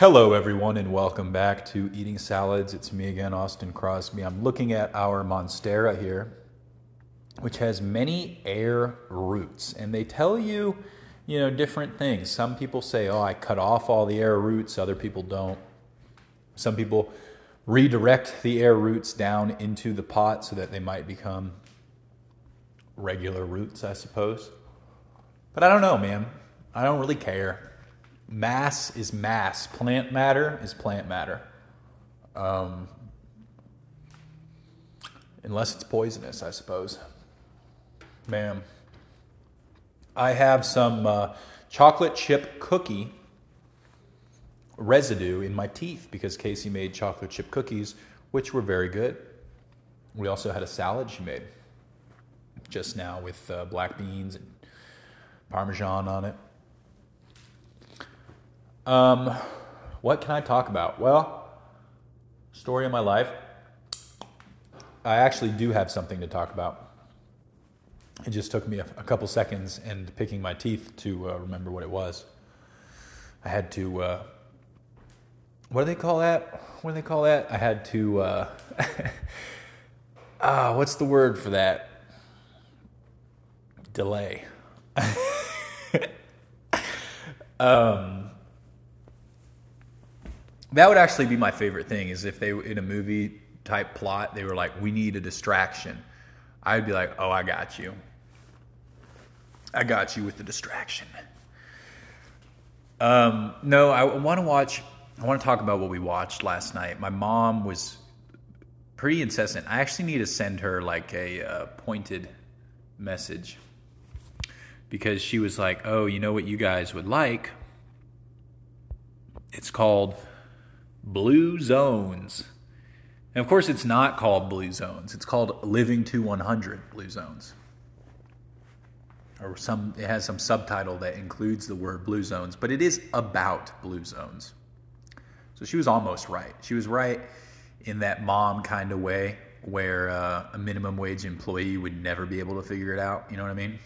Hello everyone and welcome back to Eating Salads. It's me again, Austin Crosby. I'm looking at our Monstera here, which has many air roots, and they tell you, different things. Some people say, oh, I cut off all the air roots. Other people don't. Some people redirect the air roots down into the pot so that they might become regular roots, I suppose. But I don't know, man. I don't really care. Mass is mass. Plant matter is plant matter. Unless it's poisonous, I suppose. Man, I have some chocolate chip cookie residue in my teeth because Casey made chocolate chip cookies, which were very good. We also had a salad she made just now with black beans and Parmesan on it. What can I talk about? Well, story of my life. I actually do have something to talk about. It just took me a couple seconds and picking my teeth to remember what it was. I had to, I had to, what's the word for that? Delay. That would actually be my favorite thing, is if they, in a movie type plot, they were like, we need a distraction. I'd be like, oh, I got you. I got you with the distraction. No, I want to talk about what we watched last night. My mom was pretty incessant. I actually need to send her like a pointed message, because she was like, oh, you know what you guys would like? It's called Blue Zones. And of course, it's not called Blue Zones. It's called Living to 100 Blue Zones. It has some subtitle that includes the word Blue Zones, but it is about Blue Zones. So she was almost right. She was right in that mom kind of way where a minimum wage employee would never be able to figure it out. You know what I mean?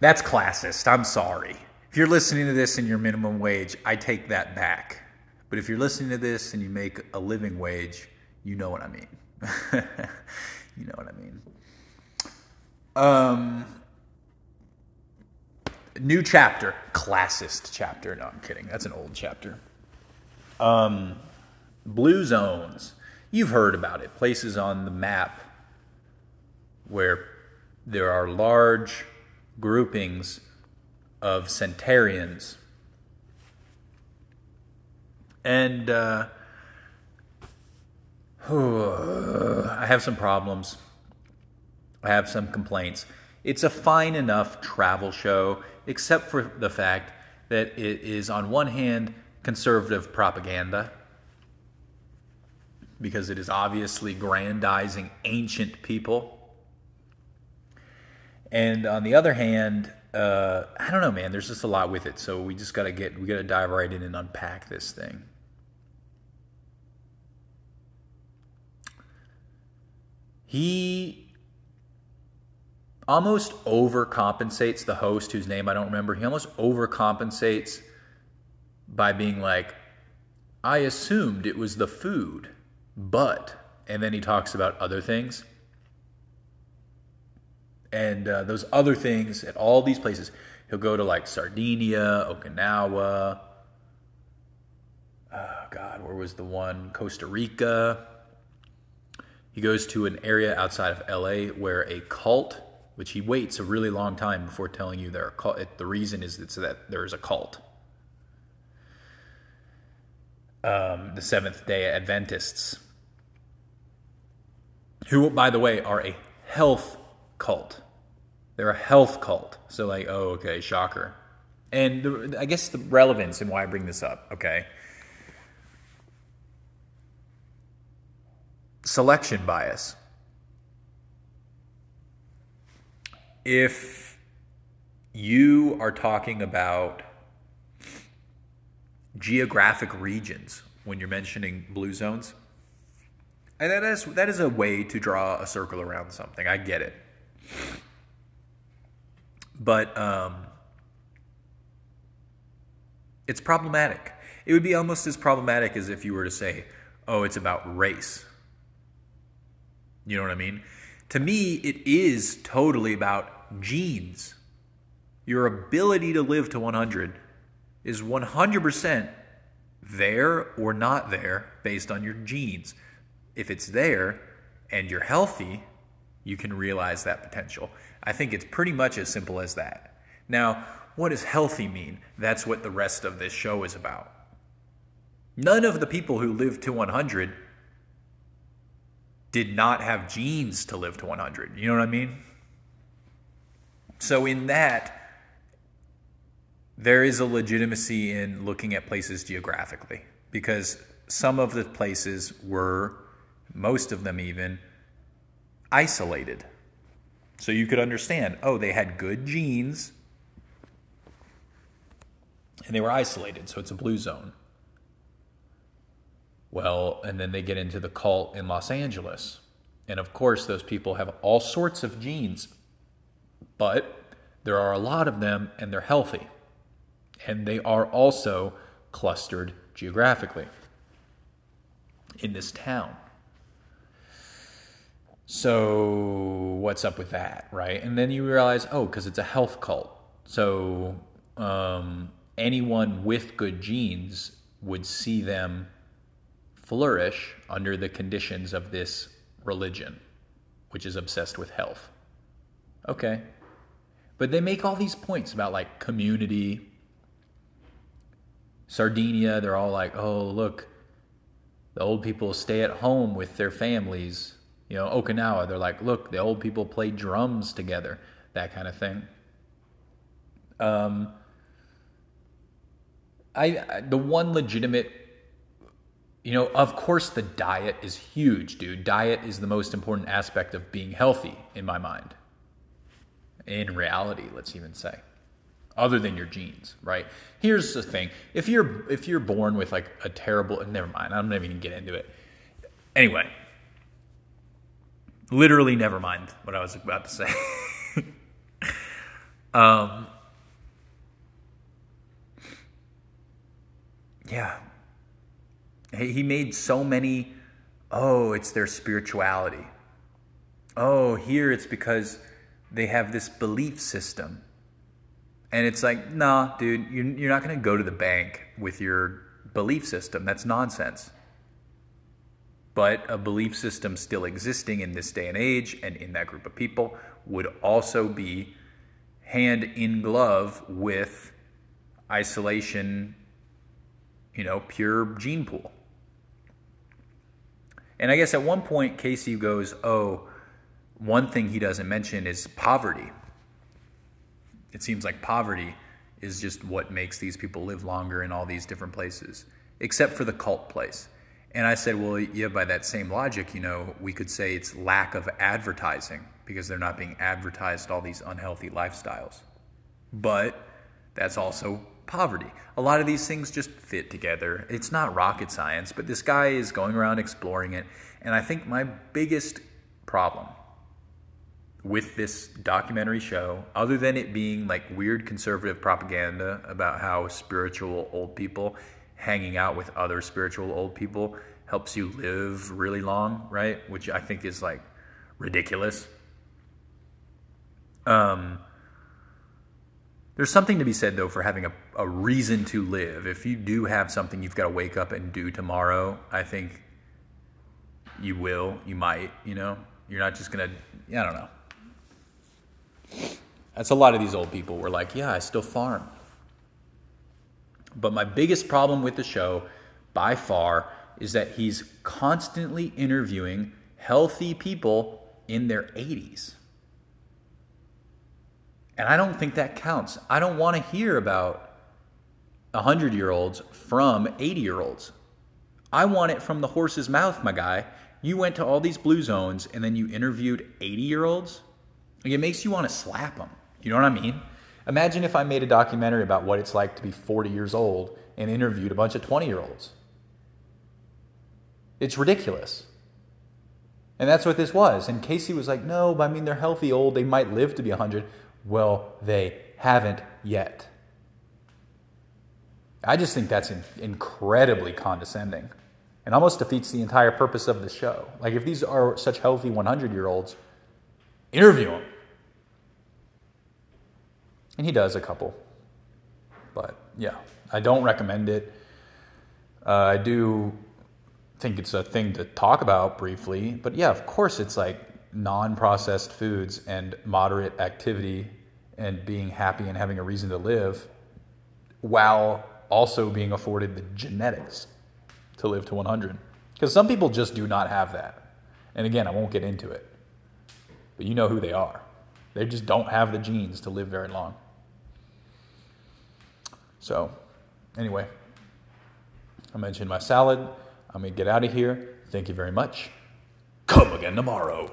That's classist. I'm sorry. If you're listening to this and you're minimum wage, I take that back. But if you're listening to this and you make a living wage, you know what I mean. You know what I mean. New chapter. Classist chapter. No, I'm kidding. That's an old chapter. Blue zones. You've heard about it. Places on the map where there are large groupings of centurions. And I have some problems. I have some complaints. It's a fine enough travel show, except for the fact that it is, on one hand, conservative propaganda, because it is obviously grandizing ancient people. And on the other hand, I don't know, man. There's just a lot with it, so we gotta dive right in and unpack this thing. He almost overcompensates the host, whose name I don't remember. He almost overcompensates by being like, I assumed it was the food, but, and then he talks about other things. And those other things at all these places. He'll go to like Sardinia, Okinawa. Oh, God, where was the one? Costa Rica. He goes to an area outside of L.A. where a cult, which he waits a really long time before telling you the reason is that there is a cult. The Seventh Day Adventists. Who, by the way, are a health cult. They're a health cult. So like, oh, okay, shocker. And I guess the relevance and why I bring this up, okay? Selection bias. If you are talking about geographic regions when you're mentioning blue zones, and that is a way to draw a circle around something. I get it. But It's problematic. It would be almost as problematic as if you were to say, oh, it's about race. You know what I mean? To me, it is totally about genes. Your ability to live to 100 is 100% there or not there based on your genes. If it's there and you're healthy, you can realize that potential. I think it's pretty much as simple as that. Now, what does healthy mean? That's what the rest of this show is about. None of the people who lived to 100 did not have genes to live to 100. You know what I mean? So in that, there is a legitimacy in looking at places geographically, because some of the places were, most of them even, isolated. So you could understand, oh, they had good genes and they were isolated, so it's a blue zone. Well, and then they get into the cult in Los Angeles. And of course, those people have all sorts of genes, but there are a lot of them and they're healthy. And they are also clustered geographically in this town. So what's up with that, right? And then you realize, oh, because it's a health cult. So anyone with good genes would see them flourish under the conditions of this religion, which is obsessed with health. Okay. But they make all these points about like community. Sardinia, they're all like, oh, look, the old people stay at home with their families. You know, Okinawa, they're like, look, the old people play drums together, that kind of thing. The one legitimate, you know, of course the diet is huge, dude. Diet is the most important aspect of being healthy in my mind. In reality, let's even say. Other than your genes, right? Here's the thing. If you're born with like a terrible, never mind, I'm not even going to get into it. Anyway. Literally never mind what I was about to say. Yeah. He made so many, oh, it's their spirituality. Oh, here it's because they have this belief system. And it's like, nah, dude, you're not going to go to the bank with your belief system. That's nonsense. But a belief system still existing in this day and age and in that group of people would also be hand in glove with isolation, you know, pure gene pool. And I guess at one point, Casey goes, oh, one thing he doesn't mention is poverty. It seems like poverty is just what makes these people live longer in all these different places, except for the cult place. And I said, well, yeah, by that same logic, you know, we could say it's lack of advertising because they're not being advertised all these unhealthy lifestyles. But that's also poverty. A lot of these things just fit together. It's not rocket science, but this guy is going around exploring it. And I think my biggest problem with this documentary show, other than it being like weird conservative propaganda about how spiritual old people hanging out with other spiritual old people helps you live really long, right? Which I think is like ridiculous. There's something to be said though for having a reason to live. If you do have something you've got to wake up and do tomorrow, I think you will, you might, you know? You're not just going to, I don't know. That's a lot of these old people were like, yeah, I still farm. But my biggest problem with the show, by far, is that he's constantly interviewing healthy people in their 80s. And I don't think that counts. I don't want to hear about 100-year-olds from 80-year-olds. I want it from the horse's mouth, my guy. You went to all these blue zones and then you interviewed 80-year-olds? It makes you want to slap them. You know what I mean? Imagine if I made a documentary about what it's like to be 40 years old and interviewed a bunch of 20-year-olds. It's ridiculous. And that's what this was. And Casey was like, no, but I mean, they're healthy old. They might live to be 100. Well, they haven't yet. I just think that's incredibly condescending and almost defeats the entire purpose of the show. Like, if these are such healthy 100-year-olds, interview them. And he does a couple. But, yeah, I don't recommend it. I do think it's a thing to talk about briefly. But, yeah, of course it's like non-processed foods and moderate activity and being happy and having a reason to live while also being afforded the genetics to live to 100. Because some people just do not have that. And again, I won't get into it. But you know who they are. They just don't have the genes to live very long. So, anyway, I mentioned my salad. I'm going to get out of here. Thank you very much. Come again tomorrow.